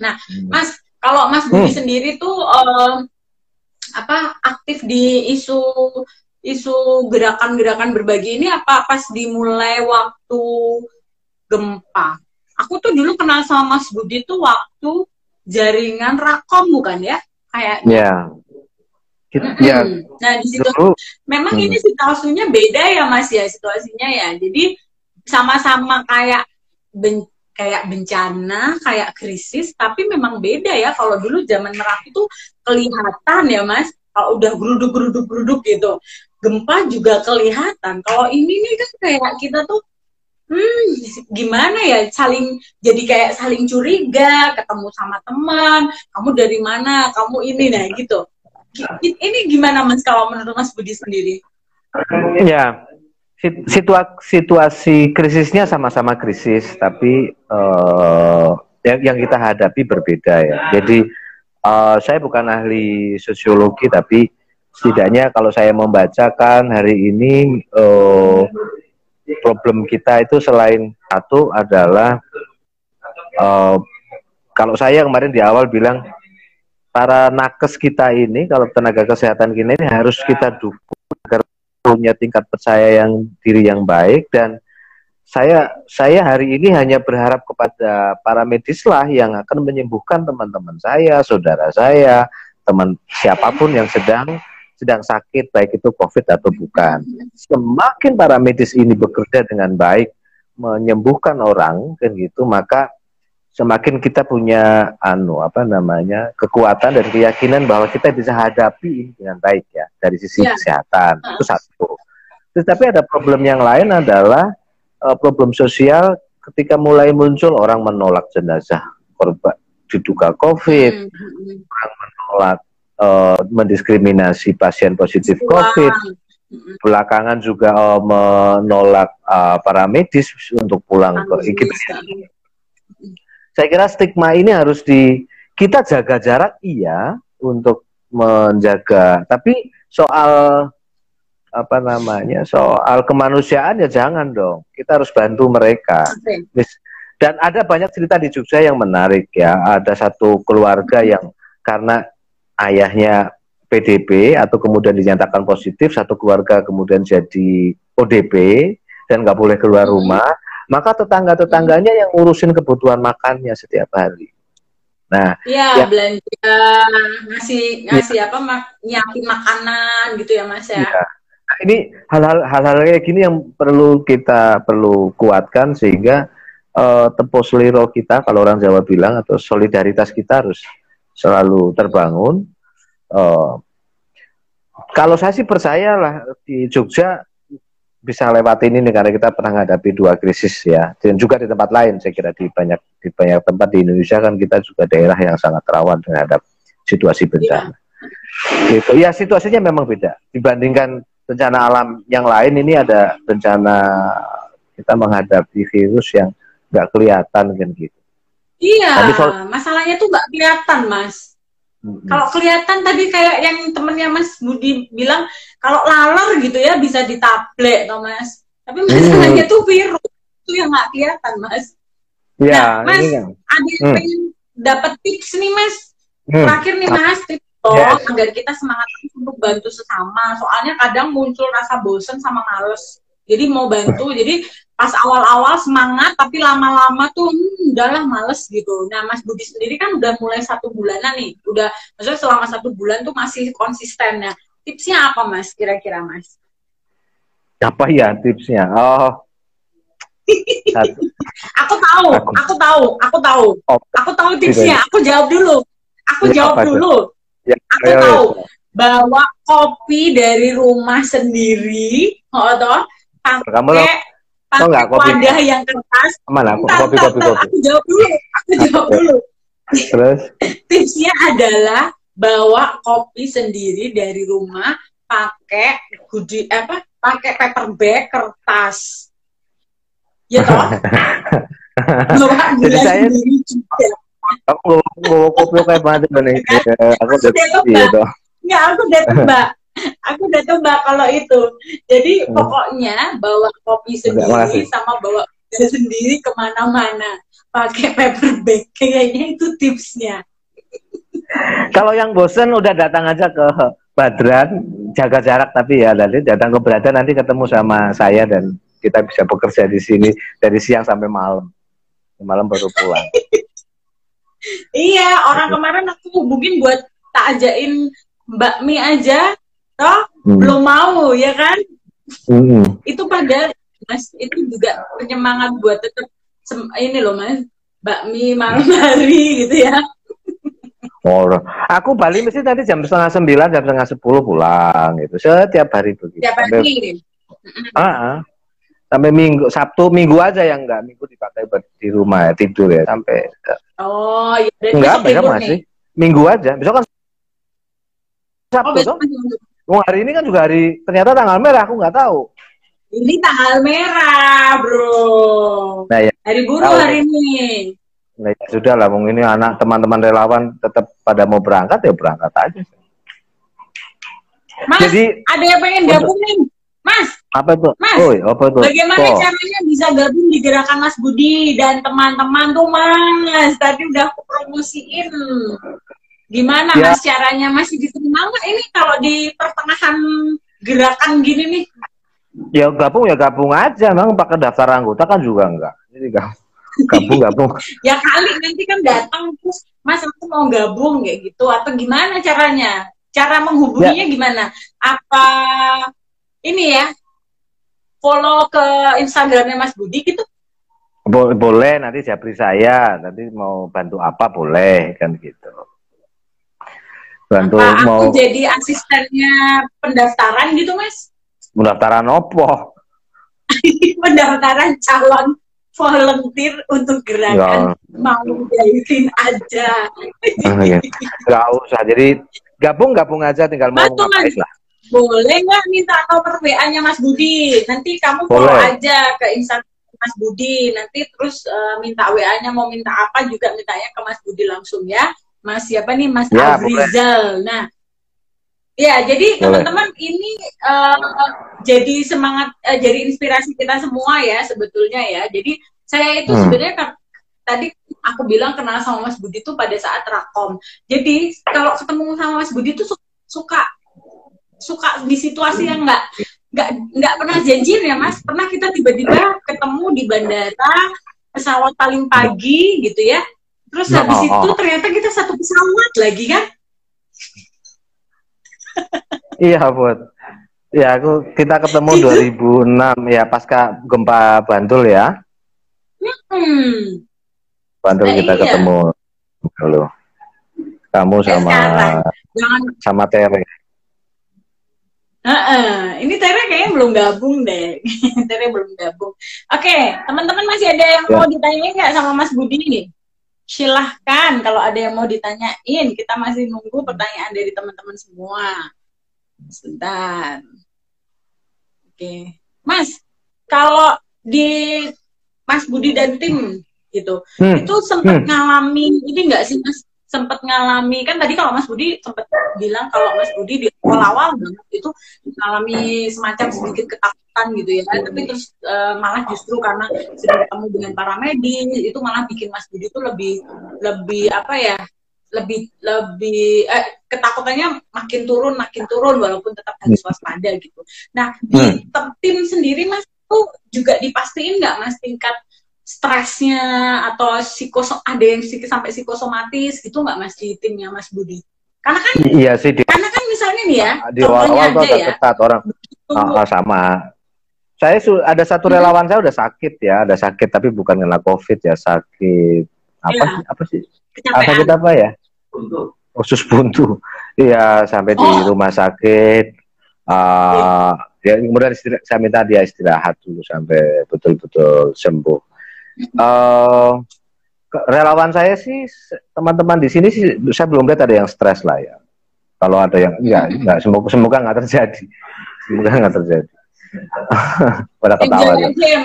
Nah Mas, kalau Mas Budi hmm. sendiri tuh uh, apa aktif di isu isu gerakan-gerakan berbagi ini apa pas dimulai waktu gempa? Aku tuh dulu kenal sama Mas Budi tuh waktu jaringan Rakom bukan ya? Kayaknya. Yeah. Gitu, mm-hmm. ya. Nah di situ dulu, memang hmm. ini situasinya beda ya mas ya, situasinya ya, jadi sama-sama kayak ben, kayak bencana, kayak krisis, tapi memang beda ya. Kalau dulu zaman Merapi itu kelihatan ya mas, kalau udah geruduk geruduk geruduk gitu, gempa juga kelihatan. Kalau ini nih kan kayak kita tuh Hmm, gimana ya, saling jadi kayak saling curiga, ketemu sama teman, kamu dari mana, kamu ini, nah gitu. Ini gimana mas kalau menurut Mas Budi sendiri? Ya, situa situasi krisisnya sama-sama krisis, tapi uh, yang, yang kita hadapi berbeda ya. Jadi uh, saya bukan ahli sosiologi, tapi setidaknya kalau saya membacakan hari ini uh, problem kita itu selain satu adalah uh, kalau saya kemarin di awal bilang para nakes kita ini, kalau tenaga kesehatan kita ini harus kita dukung agar punya tingkat percaya yang diri yang baik, dan saya saya hari ini hanya berharap kepada para medislah yang akan menyembuhkan teman-teman saya, saudara saya, teman siapapun yang sedang sedang sakit, baik itu COVID atau bukan. Semakin para medis ini bekerja dengan baik, menyembuhkan orang, kan gitu, maka semakin kita punya anu apa namanya kekuatan dan keyakinan bahwa kita bisa hadapi dengan baik ya dari sisi ya. kesehatan itu satu. Tetapi ada problem yang lain adalah uh, problem sosial ketika mulai muncul orang menolak jenazah korban diduga COVID, hmm. orang menolak Uh, mendiskriminasi pasien positif COVID, belakangan juga uh, menolak uh, para medis untuk pulang ke I G D. Saya kira stigma ini harus di kita jaga jarak iya untuk menjaga, tapi soal apa namanya soal kemanusiaan ya jangan dong, kita harus bantu mereka. Dan ada banyak cerita di Jogja yang menarik ya, ada satu keluarga yang karena ayahnya P D P atau kemudian dinyatakan positif, satu keluarga kemudian jadi O D P dan nggak boleh keluar rumah, maka tetangga-tetangganya yang ngurusin kebutuhan makannya setiap hari. Nah, ya, ya belanja, ngasih ngasih ya. apa, nyiapin makanan gitu ya mas ya. ya. Nah, ini hal-hal hal-hal kayak gini yang perlu kita perlu kuatkan sehingga uh, tepos liro kita kalau orang Jawa bilang atau solidaritas kita harus selalu terbangun. Uh, kalau saya sih percayalah di Jogja bisa lewatin ini karena kita pernah menghadapi dua krisis ya, dan juga di tempat lain saya kira di banyak di banyak tempat di Indonesia kan kita juga daerah yang sangat rawan terhadap situasi bencana. Ya. Gitu. Ya situasinya memang beda dibandingkan bencana alam yang lain. Ini ada bencana kita menghadapi virus yang nggak kelihatan kan gitu. Iya, masalahnya tuh nggak kelihatan, Mas. Mm-hmm. Kalau kelihatan tadi kayak yang temennya Mas Budi bilang, kalau laler gitu ya bisa ditablek, toh Mas. Tapi masalahnya mm. tuh virus itu yang nggak kelihatan, Mas. Ya, nah, Mas, ada yang mm. pengen dapat tips nih, Mas. Mm. Terakhir nih, Mas, tips tolong yes. agar kita semangat untuk bantu sesama. Soalnya kadang muncul rasa bosen sama males. Jadi mau bantu, jadi pas awal-awal semangat, tapi lama-lama tuh hmm, udahlah males gitu. Nah, Mas Budi sendiri kan udah mulai satu bulanan nih, udah maksudnya selama satu bulan tuh masih konsisten. Nah, tipsnya apa Mas? Kira-kira Mas? Apa ya tipsnya? Oh, aku tahu, aku. aku tahu, aku tahu, oh. aku tahu tipsnya. Aku jawab dulu, aku ya, jawab dulu. Ya, aku ya, tahu ya. Bawa kopi dari rumah sendiri, atau pakai pakai wadah yang kertas. Mana aku kopi kopi kopi. Aku jawab dulu. Aku jawab dulu. Terus tipsnya adalah bawa kopi sendiri dari rumah, pakai hoodie apa? Pakai paper bag kertas. Ya toh. Jadi saya aku bawa kopi kayak banget nih. Aku udah tebak. Enggak, aku udah tebak. Aku udah coba kalau itu. Jadi hmm. pokoknya bawa kopi sendiri sama bawa kopi sendiri kemana-mana. Pakai paper bag, kayaknya itu tipsnya. Kalau yang bosen udah datang aja ke Badran, jaga jarak tapi ya, nanti datang ke Badran nanti ketemu sama saya dan kita bisa bekerja di sini dari siang sampai malam. Malam baru pulang. Iya, orang kemarin aku hubungin buat tak ajain Mbak Mi aja. Toh, hmm. belum mau ya kan? Hmm. Itu pada Mas itu juga penyemangat buat tetap ini loh Mas, bakmi malam hari gitu ya. Oh, aku balik mesti tadi jam setengah sembilan, jam setengah sepuluh pulang gitu setiap hari begitu. Setiap hari. Sampai, uh-uh. sampai minggu Sabtu minggu aja yang enggak minggu dipakai di rumah ya, tidur ya sampai. Oh, ya, enggak besok masih nih. Minggu aja besok kan Sabtu oh, toh. Oh, hari ini kan juga hari ternyata tanggal merah, aku nggak tahu. Ini tanggal merah, bro. Nah, ya, hari buruh hari ini. Nah, ya, sudah lah, mungkin ini anak teman-teman relawan tetap pada mau berangkat ya berangkat aja. Mas, jadi ada yang pengen gabung nih, Mas? Apa itu? Mas, Oi, apa itu? Bagaimana oh. caranya bisa gabung di gerakan Mas Budi dan teman-teman tuh, Mas? Tadi udah aku promosiin. Gimana ya. Mas caranya masih diterima nggak ini kalau di pertengahan gerakan gini nih? Ya gabung ya gabung aja, memang pakai daftar anggota kan juga enggak. Jadi gabung gabung. Ya kali nanti kan datang terus Mas aku mau gabung kayak gitu atau gimana caranya? Cara menghubunginya ya. Gimana? Apa ini ya? Follow ke Instagramnya Mas Budi gitu? Bo boleh nanti japri saya, nanti mau bantu apa boleh kan gitu. Bantu apa, mau aku jadi asistennya pendaftaran gitu Mas? Pendaftaran opo? Pendaftaran calon volunteer untuk gerakan mamajahitin aja. Gak usah, jadi gabung-gabung aja tinggal mau ngapain lah. Boleh nggak minta nomor W A-nya Mas Budi? Nanti kamu follow aja ke Instagram Mas Budi. Nanti terus uh, minta W A-nya mau minta apa juga mintanya ke Mas Budi langsung ya. Mas siapa nih Mas ya, Azrizal. Nah, ya jadi teman-teman ini uh, jadi semangat, uh, jadi inspirasi kita semua ya sebetulnya ya. Jadi saya itu hmm. sebenarnya tadi aku bilang kenal sama Mas Budi itu pada saat rakom. Jadi kalau ketemu sama Mas Budi itu suka suka di situasi yang nggak nggak nggak pernah janjin ya Mas. Pernah kita tiba-tiba ketemu di bandara pesawat paling pagi gitu ya. Terus no, habis itu oh. ternyata kita satu pesawat lagi kan? Iya, Bud. Ya, aku kita ketemu dua ribu enam ya pasca gempa Bantul ya. Hmm. Bantul nah, kita iya. ketemu dulu. Kamu sama Jangan... sama Tere. Uh -uh. Ini Tere kayaknya belum gabung deh. Tere belum gabung. Oke, okay, teman-teman masih ada yang ya. mau ditanyain nggak sama Mas Budi nih? Silahkan kalau ada yang mau ditanyain, kita masih nunggu pertanyaan dari teman-teman semua. Sebentar. Oke, Mas, kalau di Mas Budi dan tim gitu, hmm. itu sempat hmm. ngalami ini nggak sih Mas? Sempat ngalami kan tadi kalau Mas Budi sempat bilang kalau Mas Budi di awal-awal itu mengalami semacam sedikit ketakutan gitu ya, tapi terus uh, malah justru karena sudah ketemu dengan para medis itu malah bikin Mas Budi itu lebih lebih apa ya lebih lebih eh, ketakutannya makin turun makin turun walaupun tetap harus waspada gitu. Nah di hmm. tim sendiri Mas tuh juga dipastiin nggak Mas tingkat stresnya atau psikosom ada yang psikis sampai psikosomatis gitu nggak Mas di timnya Mas Budi? Karena kan iya sih. Di, karena kan misalnya nih ya di awal-awal tuh agak ketat orang oh, oh, sama. Saya ada satu relawan hmm. saya udah sakit ya, ada sakit tapi bukan kena COVID ya, sakit apa ya. sih apa sih? Kecapean. Sakit apa ya? Buntu. Usus buntu, iya sampai oh. di rumah sakit. Uh, ya kemudian saya minta dia istirahat dulu sampai betul-betul sembuh. Uh, relawan saya sih, teman-teman di sini sih, saya belum lihat ada yang stres lah ya. Kalau ada yang, ya, ya semoga semoga nggak terjadi, semoga nggak terjadi. Pada ketawa ya. Iya,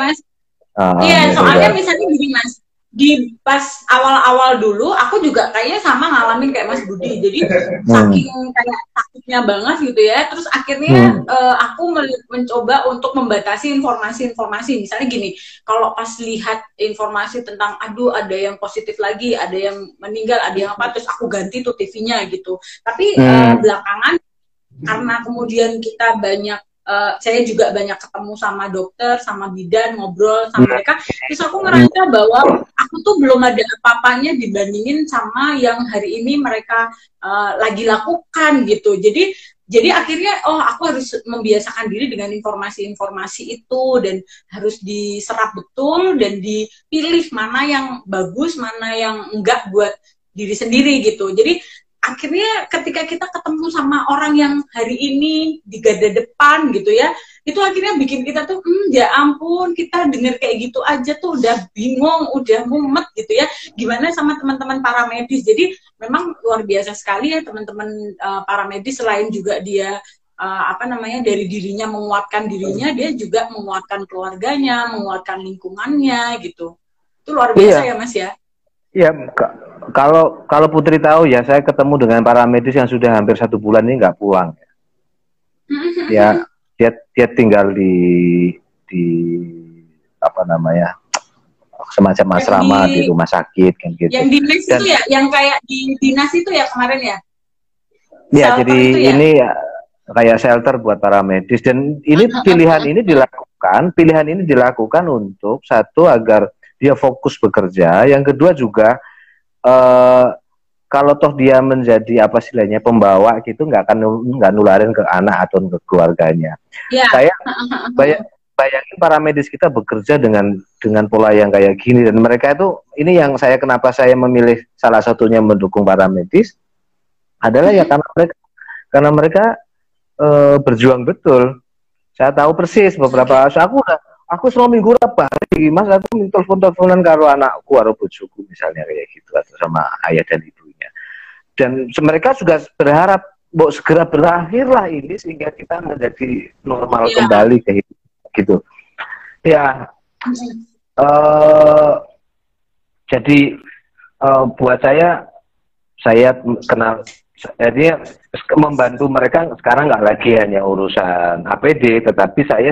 uh, ya, soalnya juga. Misalnya begini Mas. Di pas awal-awal dulu aku juga kayaknya sama ngalamin kayak Mas Budi, jadi hmm. saking kayak sakitnya banget gitu ya, terus akhirnya hmm. uh, aku mencoba untuk membatasi informasi-informasi. Misalnya gini, kalau pas lihat informasi tentang aduh ada yang positif lagi, ada yang meninggal, ada yang apa, terus aku ganti tuh T V-nya gitu. Tapi hmm. uh, belakangan karena kemudian kita banyak Uh, saya juga banyak ketemu sama dokter, sama bidan, ngobrol sama mereka. Terus aku ngerasa bahwa aku tuh belum ada apa-apanya dibandingin sama yang hari ini mereka uh, lagi lakukan gitu. Jadi, jadi akhirnya oh aku harus membiasakan diri dengan informasi-informasi itu dan harus diserap betul dan dipilih mana yang bagus, mana yang enggak buat diri sendiri gitu. Jadi akhirnya ketika kita ketemu sama orang yang hari ini di garda depan gitu ya, itu akhirnya bikin kita tuh, hmm, ya ampun, kita denger kayak gitu aja tuh udah bingung, udah mumet gitu ya. Gimana sama teman-teman para medis? Jadi memang luar biasa sekali ya teman-teman uh, para medis, selain juga dia uh, apa namanya dari dirinya menguatkan dirinya, dia juga menguatkan keluarganya, menguatkan lingkungannya gitu. Itu luar biasa iya. ya Mas ya. Iya, kalau kalau Putri tahu ya, saya ketemu dengan para medis yang sudah hampir satu bulan ini nggak pulang. Ya, dia dia tinggal di di apa namanya semacam asrama di, di rumah sakit kan gitu. Yang dinas itu ya, yang kayak di dinas itu ya kemarin ya. Iya, jadi ya? Ini ya, kayak shelter buat para medis dan ini pilihan ini dilakukan, pilihan ini dilakukan untuk satu agar dia fokus bekerja. Yang kedua juga eh, kalau toh dia menjadi apa istilahnya pembawa gitu, nggak akan nggak nularin ke anak atau ke keluarganya. Ya. Saya bayang, bayangin para medis kita bekerja dengan dengan pola yang kayak gini dan mereka itu ini yang saya kenapa saya memilih salah satunya mendukung para medis adalah ya karena mereka karena mereka eh, berjuang betul. Saya tahu persis beberapa okay. aku udah Aku selama minggu rapat, Mas, aku telepon-teleponan karo anakku, karo bojoku misalnya kayak gitu, atau sama ayah dan ibunya. Dan mereka juga berharap, bahwa segera berakhirlah ini sehingga kita menjadi normal ya. Kembali kayak gitu. Ya, uh, jadi uh, buat saya, saya kenal. Jadi membantu mereka sekarang nggak lagi hanya urusan A P D, tetapi saya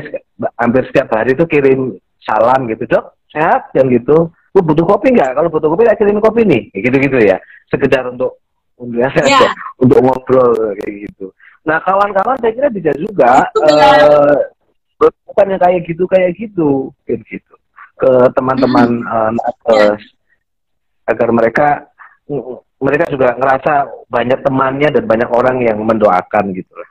hampir setiap hari itu kirim salam gitu, dok sehat dan gitu. Lu butuh kopi nggak? Kalau butuh kopi, saya kirim kopi nih, gitu-gitu ya. Sekedar untuk untuk, yeah. untuk ngobrol kayak gitu. Nah kawan-kawan saya kira bisa juga bukannya uh, kayak gitu kayak gitu, kayak gitu ke teman-teman mm-hmm. uh, yeah. agar mereka uh, mereka juga ngerasa banyak temannya dan banyak orang yang mendoakan gitu lah.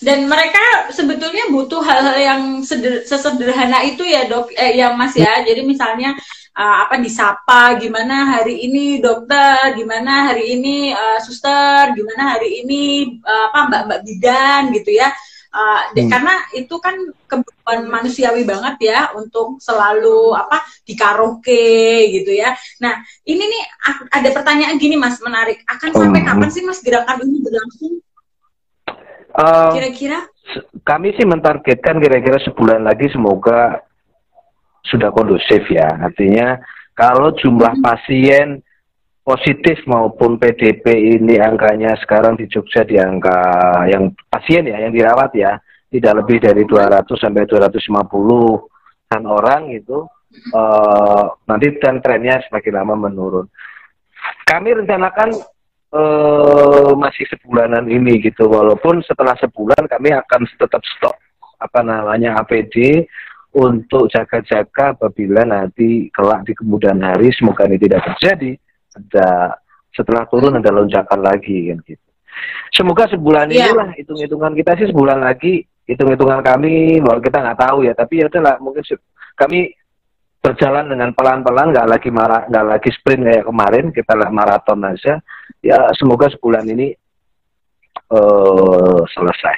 Dan mereka sebetulnya butuh hal-hal yang seder, sesederhana itu ya dok, eh, ya Mas ya. Jadi misalnya uh, apa disapa, gimana hari ini dokter, gimana hari ini uh, suster, gimana hari ini uh, apa mbak-mbak bidan gitu ya. Uh, hmm. Karena itu kan kebutuhan manusiawi banget ya untuk selalu apa di karaoke gitu ya. Nah ini nih ada pertanyaan gini Mas menarik. Akan sampai hmm. kapan sih Mas gerakan ini berlangsung? Kira-kira? Uh, kami sih mentargetkan kira-kira sebulan lagi semoga sudah kondusif ya. Artinya kalau jumlah hmm. pasien positif maupun P D P ini angkanya sekarang di Jogja di angka yang pasien ya, yang dirawat ya, tidak lebih dari dua ratus sampai dua ratus lima puluh an orang itu, uh, nanti dan trennya semakin lama menurun. Kami rencanakan eh, masih sebulanan ini gitu, walaupun setelah sebulan kami akan tetap stok apa namanya A P D untuk jaga-jaga apabila nanti kelak di kemudian hari, semoga ini tidak terjadi, ada setelah turun ada lonjakan lagi kan gitu. Semoga sebulan yeah. inilah hitung-hitungan kita sih, sebulan lagi hitung-hitungan kami, walaupun kita nggak tahu ya, tapi ya udahlah, mungkin kami berjalan dengan pelan-pelan, nggak lagi marah, nggak lagi sprint kayak kemarin, kita lah maraton aja. Ya semoga sebulan ini uh, selesai.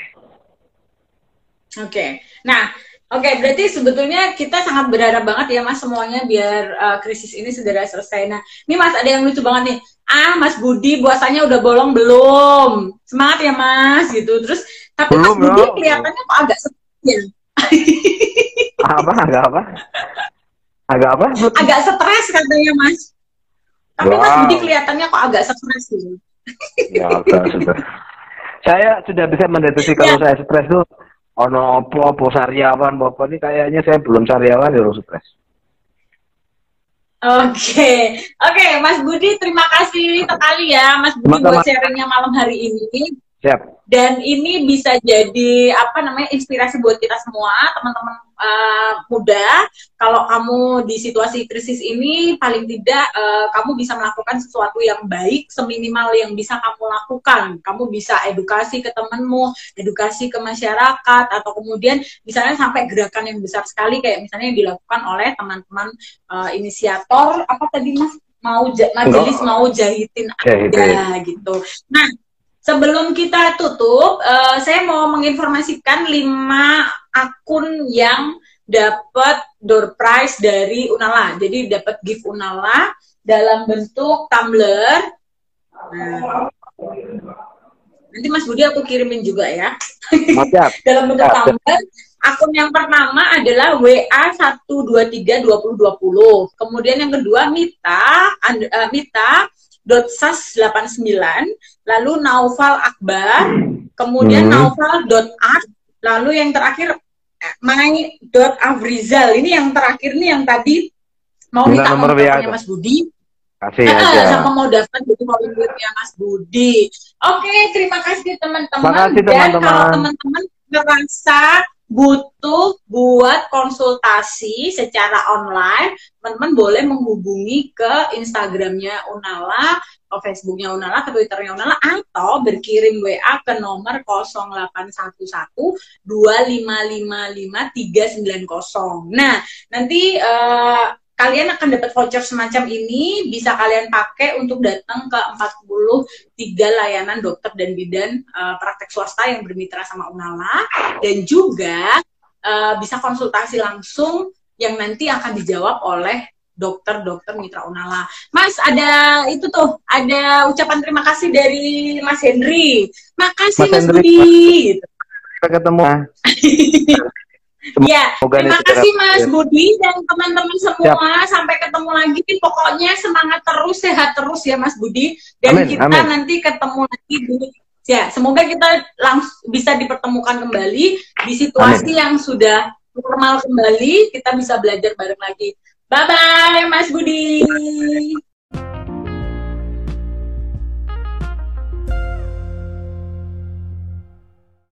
Oke, okay. nah oke okay, berarti sebetulnya kita sangat berharap banget ya Mas semuanya biar uh, krisis ini segera selesai. Nah ini Mas ada yang lucu banget nih. Ah Mas Budi puasanya udah bolong belum? Semangat ya Mas gitu. Terus tapi belum, Mas Budi belum. Kelihatannya kok agak sedih. Apa agak apa? Agak apa? Agak stres katanya Mas. Tapi wow. Mas Budi kelihatannya kok agak stres gitu. Ya, saya sudah bisa mendeteksi kalau ya. Saya stres tuh ono apa apa sariawan apa ini kayaknya saya belum sariawan ya stres. Oke, okay. oke okay, Mas Budi terima kasih sekali ya Mas Budi buat sharingnya malam hari ini. Siap. Dan ini bisa jadi apa namanya inspirasi buat kita semua teman-teman uh, muda. Kalau kamu di situasi krisis ini paling tidak uh, kamu bisa melakukan sesuatu yang baik, seminimal yang bisa kamu lakukan. Kamu bisa edukasi ke temanmu, edukasi ke masyarakat, atau kemudian misalnya sampai gerakan yang besar sekali kayak misalnya yang dilakukan oleh teman-teman uh, inisiator apa tadi Mas mau majelis mau jahitin ada gitu. Nah sebelum kita tutup, uh, saya mau menginformasikan lima akun yang dapat door prize dari Unala. Jadi dapat gift Unala dalam bentuk tumbler. Nah, nanti Mas Budi aku kirimin juga ya. Dalam bentuk tumbler. Akun yang pertama adalah W A satu dua tiga dua nol dua nol. Kemudian yang kedua Mita, and, uh, Mita. dot sas delapan sembilan, lalu Naufal Akbar, kemudian hmm. Naufal dot art, lalu yang terakhir Mai dot Afrizal. Ini yang terakhir nih yang tadi mau minta nomor W A-nya Mas Budi. Kasih ah, aja. Sama mau daftar jadi volunteer-nya Mas Budi. Oke, terima kasih teman-teman. Dan kalau teman-teman merasa butuh buat konsultasi secara online, teman-teman boleh menghubungi ke Instagramnya Unala, ke Facebooknya Unala, ke Twitternya Unala, atau berkirim W A ke nomor nol delapan satu satu dua lima lima lima tiga sembilan nol. Nah, nanti uh, kalian akan dapat voucher semacam ini, bisa kalian pakai untuk datang ke empat puluh tiga layanan dokter dan bidan uh, praktek swasta yang bermitra sama Unala. Dan juga uh, bisa konsultasi langsung yang nanti akan dijawab oleh dokter-dokter mitra Unala. Mas, ada itu tuh, ada ucapan terima kasih dari Mas Henry. Makasih Mas, Mas Budi. Kita ketemu. Ya, terima kasih Mas Budi dan teman-teman semua. Siap. Sampai ketemu lagi. Pokoknya semangat terus, sehat terus ya Mas Budi. Dan amin, kita amin. Nanti ketemu lagi di, ya, semoga kita langsung bisa dipertemukan kembali di situasi amin. Yang sudah normal kembali. Kita bisa belajar bareng lagi. Bye bye Mas Budi.